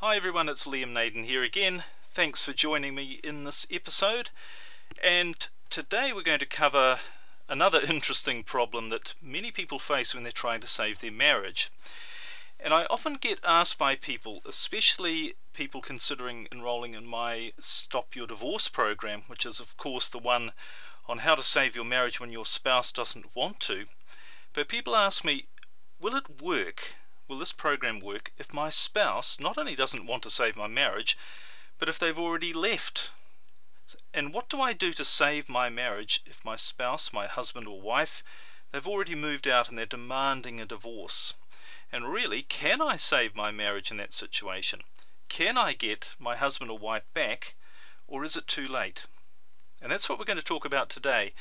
Hi everyone, it's Liam Naden here again. Thanks for joining me in this episode. And today we're going to cover another interesting problem that many people face when they're trying to save their marriage. And I often get asked by people, especially people considering enrolling in my Stop Your Divorce program, which is of course the one on how to save your marriage when your spouse doesn't want to. But people ask me, will it work? Will this program work if my spouse not only doesn't want to save my marriage, but if they've already left? And what do I do to save my marriage if my spouse, my husband or wife, they've already moved out and they're demanding a divorce? And really, can I save my marriage in that situation? Can I get my husband or wife back, or is it too late? And that's what we're going to talk about today.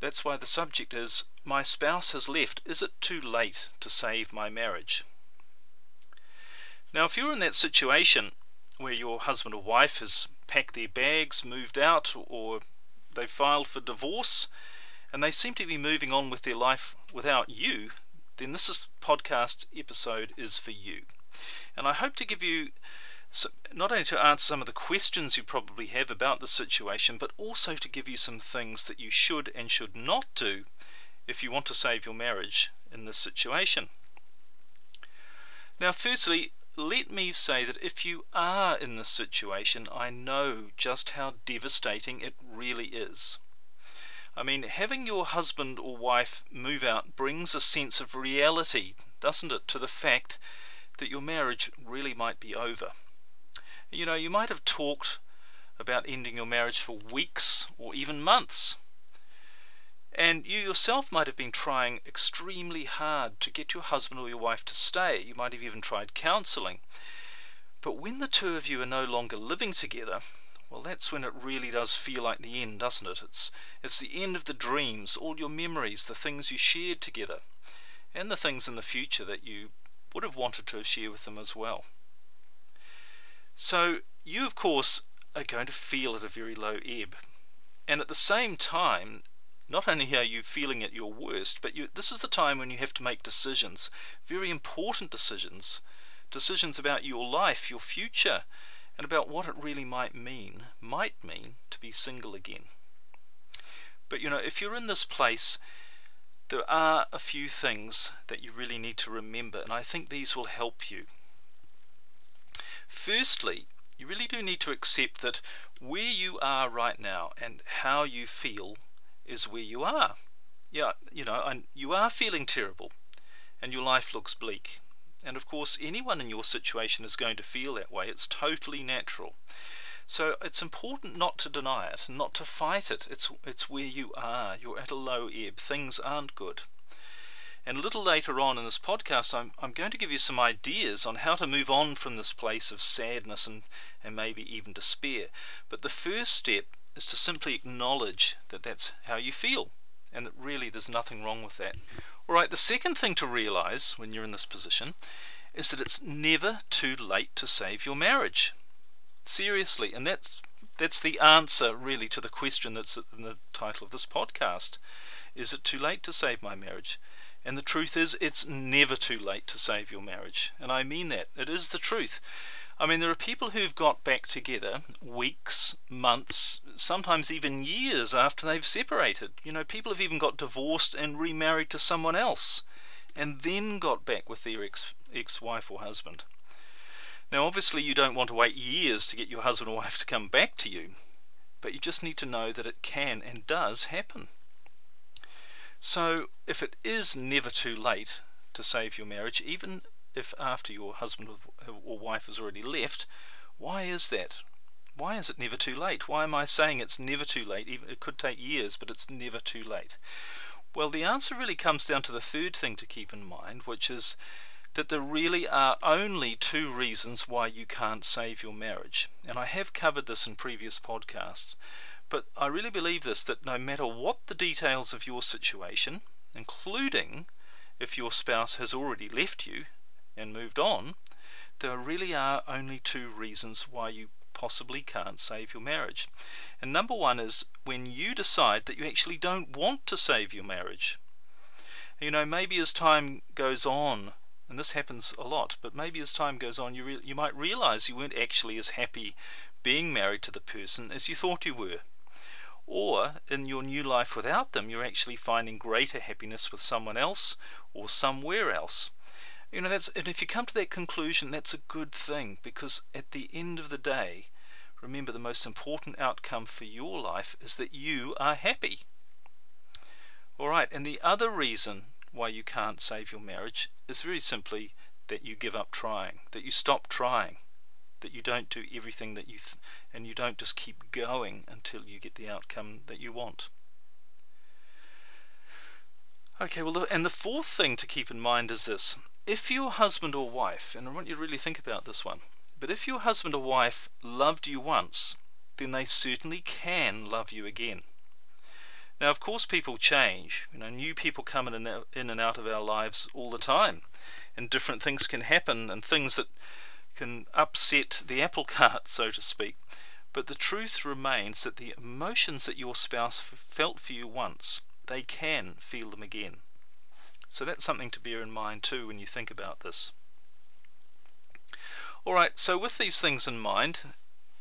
That's why the subject is, my spouse has left, is it too late to save my marriage? Now if you're in that situation where your husband or wife has packed their bags, moved out, or they filed for divorce, and they seem to be moving on with their life without you, then this podcast episode is for you. And I hope to give you, not only to answer some of the questions you probably have about the situation, but also to give you some things that you should and should not do if you want to save your marriage in this situation. Now firstly, let me say that if you are in this situation, I know just how devastating it really is. I mean, having your husband or wife move out brings a sense of reality, doesn't it, to the fact that your marriage really might be over. You know, you might have talked about ending your marriage for weeks or even months. And you yourself might have been trying extremely hard to get your husband or your wife to stay. You might have even tried counselling. But when the two of you are no longer living together, well, that's when it really does feel like the end, doesn't it? It's the end of the dreams, all your memories, the things you shared together, and the things in the future that you would have wanted to have shared with them as well. So you, of course, are going to feel at a very low ebb. And at the same time, not only are you feeling at your worst, but this is the time when you have to make decisions, very important decisions about your life, your future, and about what it really might mean to be single again. But you know, if you're in this place, there are a few things that you really need to remember, and I think these will help you. Firstly, you really do need to accept that where you are right now and how you feel is where you are. Yeah, you know, and you are feeling terrible and your life looks bleak. And of course, anyone in your situation is going to feel that way. It's totally natural. So it's important not to deny it, not to fight it. It's where you are. You're at a low ebb. Things aren't good. And a little later on in this podcast, I'm going to give you some ideas on how to move on from this place of sadness and maybe even despair. But the first step is to simply acknowledge that that's how you feel, and that really there's nothing wrong with that. All right, the second thing to realize when you're in this position is that it's never too late to save your marriage. Seriously, and that's the answer really to the question that's in the title of this podcast. Is it too late to save my marriage? And the truth is, it's never too late to save your marriage. And I mean that. It is the truth. I mean, there are people who've got back together weeks, months, sometimes even years after they've separated. You know, people have even got divorced and remarried to someone else and then got back with their ex-wife or husband. Now, obviously, you don't want to wait years to get your husband or wife to come back to you, but you just need to know that it can and does happen. So if it is never too late to save your marriage, even if after your husband or wife has already left, why is that? Why is it never too late? Why am I saying it's never too late? It could take years, but it's never too late. Well, the answer really comes down to the third thing to keep in mind, which is that there really are only two reasons why you can't save your marriage. And I have covered this in previous podcasts, but I really believe this, that no matter what the details of your situation, including if your spouse has already left you and moved on, there really are only two reasons why you possibly can't save your marriage. And number one is when you decide that you actually don't want to save your marriage. You know, maybe as time goes on, and this happens a lot, but maybe as time goes on you might realize you weren't actually as happy being married to the person as you thought you were, or in your new life without them you're actually finding greater happiness with someone else or somewhere else. You know, that's, and if you come to that conclusion, that's a good thing, because at the end of the day, remember, the most important outcome for your life is that you are happy. Alright, and the other reason why you can't save your marriage is very simply that you give up trying, that you stop trying, that you don't do everything that you and you don't just keep going until you get the outcome that you want. Okay, well, and the fourth thing to keep in mind is this. If your husband or wife, and I want you to really think about this one, but if your husband or wife loved you once, then they certainly can love you again. Now, of course, people change. You know, new people come in and out of our lives all the time, and different things can happen, and things that can upset the apple cart, so to speak. But the truth remains that the emotions that your spouse felt for you once, they can feel them again. So that's something to bear in mind too when you think about this. Alright, so with these things in mind,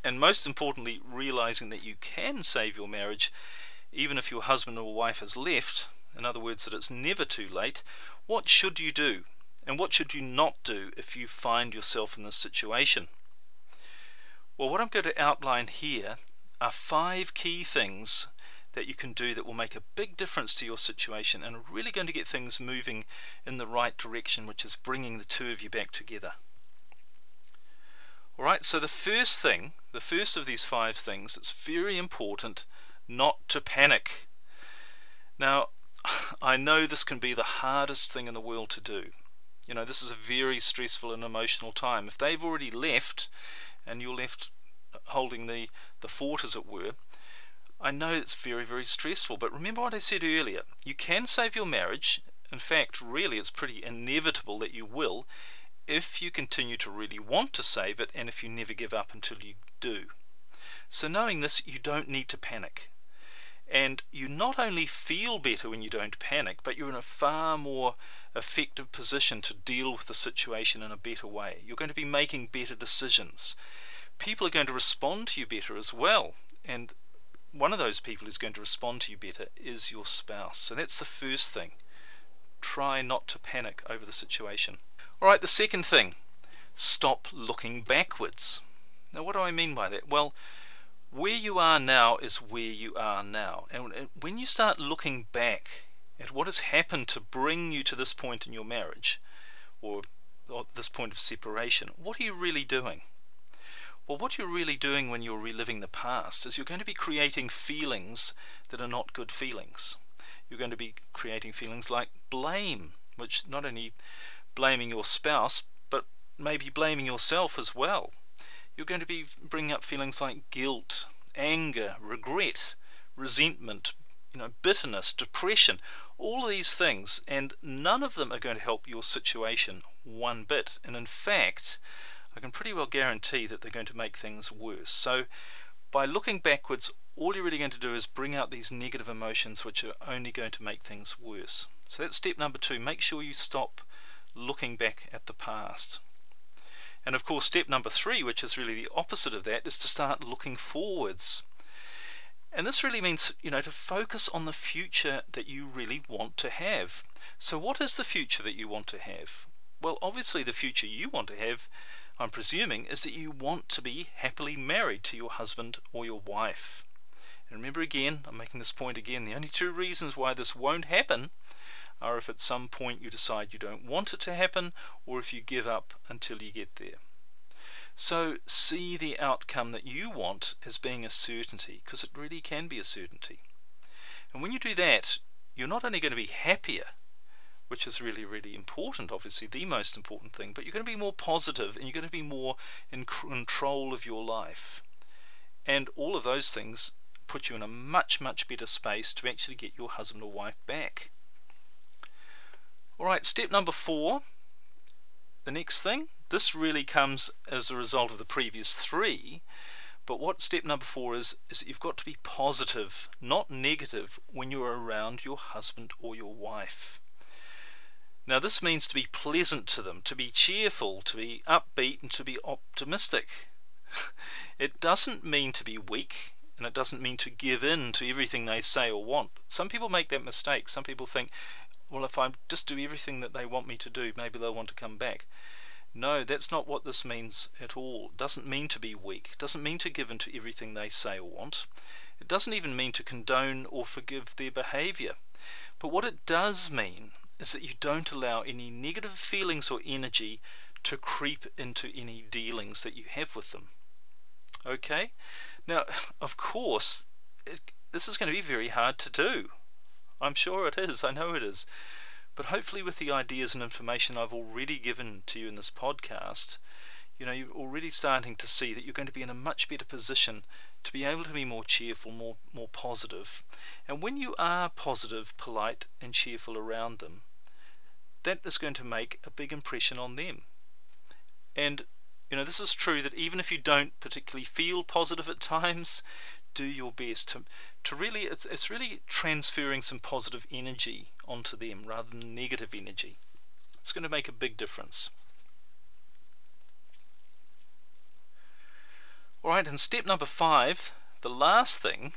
and most importantly realizing that you can save your marriage even if your husband or wife has left, in other words that it's never too late, what should you do and what should you not do if you find yourself in this situation? Well, what I'm going to outline here are 5 key things that you can do that will make a big difference to your situation and are really going to get things moving in the right direction, which is bringing the two of you back together. Alright, so the first of these 5 things, it's very important not to panic. Now, I know this can be the hardest thing in the world to do. You know, this is a very stressful and emotional time. If they've already left and you're left holding the fort, as it were, I know it's very, very stressful, but remember what I said earlier. You can save your marriage. In fact, really, it's pretty inevitable that you will, if you continue to really want to save it and if you never give up until you do. So knowing this, you don't need to panic. And you not only feel better when you don't panic, but you're in a far more effective position to deal with the situation in a better way. You're going to be making better decisions. People are going to respond to you better as well. And one of those people who's going to respond to you better is your spouse. So that's the first thing. Try not to panic over the situation. Alright, the second thing. Stop looking backwards. Now, what do I mean by that? Well, where you are now is where you are now. And when you start looking back at what has happened to bring you to this point in your marriage, or this point of separation, what are you really doing? Well, what you're really doing when you're reliving the past is you're going to be creating feelings that are not good feelings. You're going to be creating feelings like blame, which not only blaming your spouse, but maybe blaming yourself as well. You're going to be bringing up feelings like guilt, anger, regret, resentment, you know, bitterness, depression, all of these things, and none of them are going to help your situation one bit. And in fact, I can pretty well guarantee that they're going to make things worse. So by looking backwards, all you're really going to do is bring out these negative emotions which are only going to make things worse. So that's step number 2. Make sure you stop looking back at the past. And of course, step number 3, which is really the opposite of that, is to start looking forwards. And this really means, you know, to focus on the future that you really want to have. So what is the future that you want to have? Well, obviously the future you want to have, I'm presuming, is that you want to be happily married to your husband or your wife. And remember again, I'm making this point again, the only two reasons why this won't happen are if at some point you decide you don't want it to happen, or if you give up until you get there. So see the outcome that you want as being a certainty, because it really can be a certainty. And when you do that, you're not only going to be happier, which is really, really important, obviously the most important thing, but you're going to be more positive and you're going to be more in control of your life. And all of those things put you in a much, much better space to actually get your husband or wife back. Alright, step number 4, the next thing, this really comes as a result of the previous 3, but what step number 4 is that you've got to be positive, not negative, when you're around your husband or your wife. Now this means to be pleasant to them, to be cheerful, to be upbeat and to be optimistic. It doesn't mean to be weak, and it doesn't mean to give in to everything they say or want. Some people make that mistake. Some people think, well, if I just do everything that they want me to do, maybe they'll want to come back. No, that's not what this means at all. It doesn't mean to be weak. It doesn't mean to give in to everything they say or want. It doesn't even mean to condone or forgive their behaviour. But what it does mean is that you don't allow any negative feelings or energy to creep into any dealings that you have with them. Okay? Now, of course, this is going to be very hard to do. I'm sure it is. I know it is. But hopefully with the ideas and information I've already given to you in this podcast, you know, you're already starting to see that you're going to be in a much better position to be able to be more cheerful, more positive. And when you are positive, polite and cheerful around them, that is going to make a big impression on them. And you know, this is true that even if you don't particularly feel positive at times, do your best to really, it's really transferring some positive energy onto them rather than negative energy. It's going to make a big difference. Alright, and step number 5, the last thing,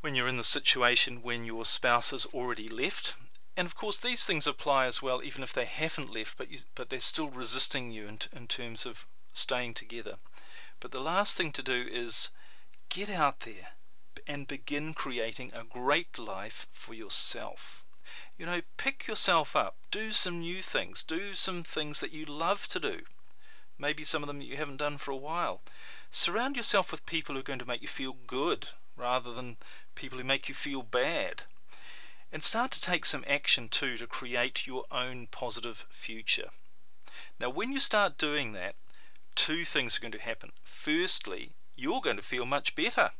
when you're in the situation when your spouse has already left. And of course these things apply as well even if they haven't left, but they're still resisting you in terms of staying together. But the last thing to do is get out there and begin creating a great life for yourself. You know, pick yourself up, do some new things, do some things that you love to do, maybe some of them that you haven't done for a while. Surround yourself with people who are going to make you feel good rather than people who make you feel bad. And start to take some action too to create your own positive future. Now when you start doing that, 2 things are going to happen. Firstly, you're going to feel much better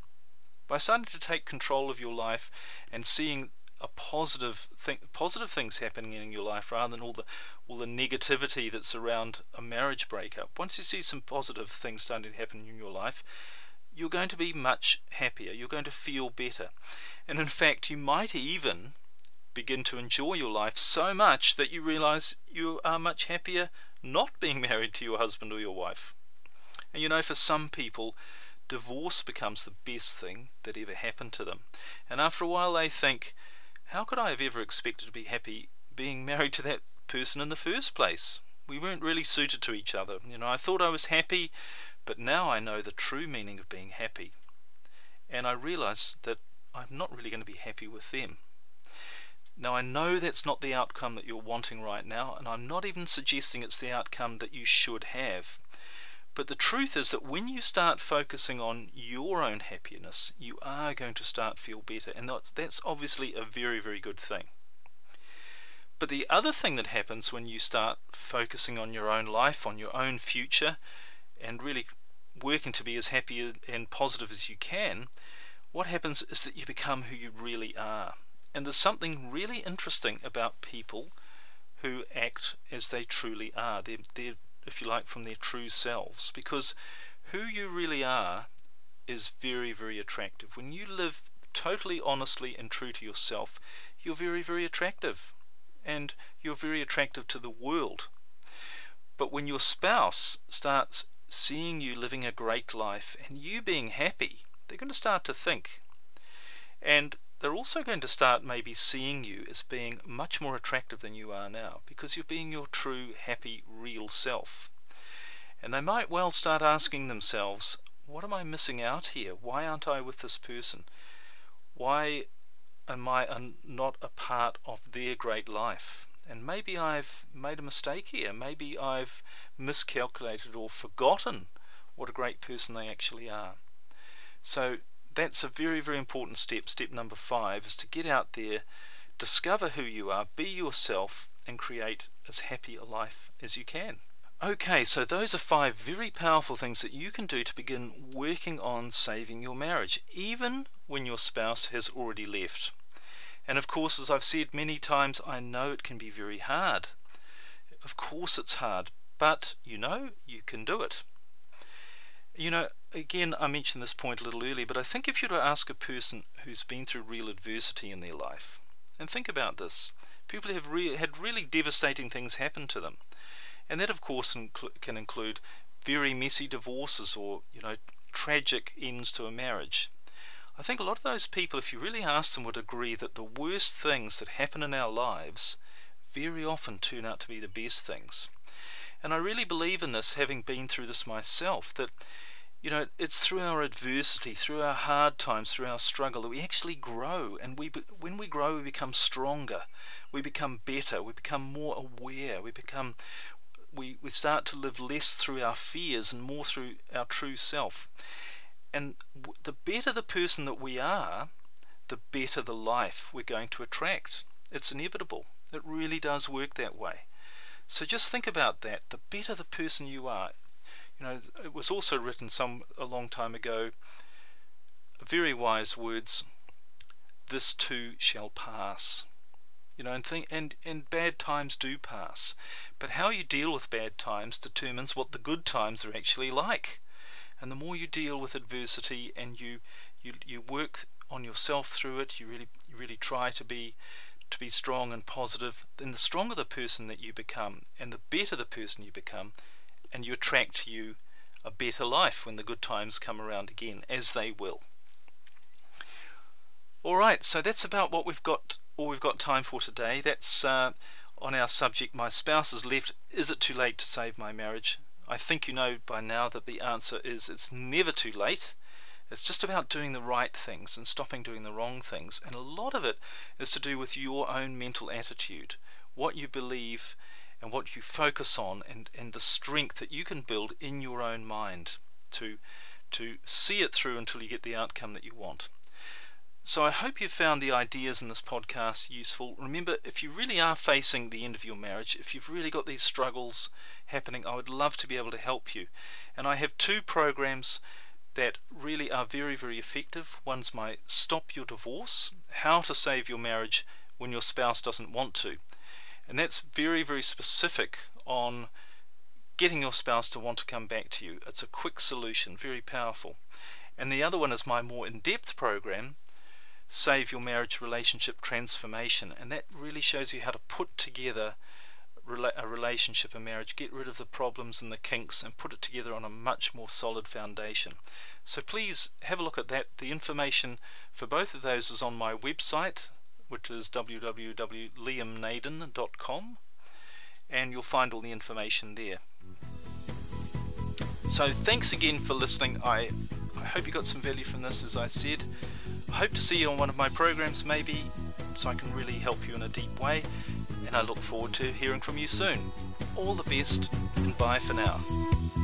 by starting to take control of your life and seeing a positive things happening in your life rather than all the negativity that's around a marriage breakup. Once you see some positive things starting to happen in your life, you're going to be much happier, you're going to feel better, and in fact you might even begin to enjoy your life so much that you realize you are much happier not being married to your husband or your wife. And you know, for some people divorce becomes the best thing that ever happened to them, and after a while they think, how could I have ever expected to be happy being married to that person in the first place? We weren't really suited to each other. You know, I thought I was happy, but now I know the true meaning of being happy, and I realize that I'm not really going to be happy with them. Now I know that's not the outcome that you're wanting right now, and I'm not even suggesting it's the outcome that you should have, but the truth is that when you start focusing on your own happiness, you are going to start feel better, and that's obviously a very, very good thing. But the other thing that happens when you start focusing on your own life, on your own future, and really working to be as happy and positive as you can, what happens is that you become who you really are. And there's something really interesting about people who act as they truly are. They're, if you like, from their true selves, because who you really are is very, very attractive. When you live totally honestly and true to yourself, you're very, very attractive, and you're very attractive to the world. But when your spouse starts seeing you living a great life and you being happy, they're going to start to think, and they're also going to start maybe seeing you as being much more attractive than you are now, because you're being your true, happy, real self. And they might well start asking themselves, what am I missing out here? Why aren't I with this person? Why am I not a part of their great life? And maybe I've made a mistake here, maybe I've miscalculated or forgotten what a great person they actually are. So that's a very, very important step. Step number 5 is to get out there, Discover who you are, be yourself, and create as happy a life as you can. Okay, so those are 5 very powerful things that you can do to begin working on saving your marriage, even when your spouse has already left. And of course, as I've said many times, I know it can be very hard. Of course it's hard, but you can do it. Again, I mentioned this point a little earlier, but I think if you were to ask a person who's been through real adversity in their life, and think about this, people have had really devastating things happen to them. And that, of course, can include very messy divorces or, tragic ends to a marriage. I think a lot of those people, if you really ask them, would agree that the worst things that happen in our lives very often turn out to be the best things. And I really believe in this, having been through this myself, that, it's through our adversity, through our hard times, through our struggle, that we actually grow. And when we grow, we become stronger, we become better, we become more aware, we start to live less through our fears and more through our true self. And the better the person that we are, the better the life we're going to attract. It's inevitable. It really does work that way. So just think about that. The better the person you are. It was also written a long time ago, very wise words, "This too shall pass." And bad times do pass, but how you deal with bad times determines what the good times are actually like. And the more you deal with adversity and you work on yourself through it, you really try to be strong and positive, then the stronger the person that you become, and the better the person you become, and you attract to you a better life when the good times come around again, as they will. Alright, so that's about what we've got time for today. That's on our subject, "My spouse has left, is it too late to save my marriage?" I think you know by now that the answer is it's never too late. It's just about doing the right things and stopping doing the wrong things. And a lot of it is to do with your own mental attitude, what you believe and what you focus on, and the strength that you can build in your own mind to see it through until you get the outcome that you want. So I hope you found the ideas in this podcast useful. Remember, if you really are facing the end of your marriage, if you've really got these struggles happening, I would love to be able to help you. And I have 2 programs that really are very, very effective. One's my Stop Your Divorce, How to Save Your Marriage When Your Spouse Doesn't Want To. And that's very, very specific on getting your spouse to want to come back to you. It's a quick solution, very powerful. And the other one is my more in-depth program, Save Your Marriage Relationship Transformation, and that really shows you how to put together a relationship and marriage, get rid of the problems and the kinks and put it together on a much more solid foundation. So please have a look at that. The information for both of those is on my website, which is www.liamnaden.com, and you'll find all the information there. So thanks again for listening. I hope you got some value from this, as I said. I hope to see you on one of my programs, maybe, so I can really help you in a deep way, and I look forward to hearing from you soon. All the best, and bye for now.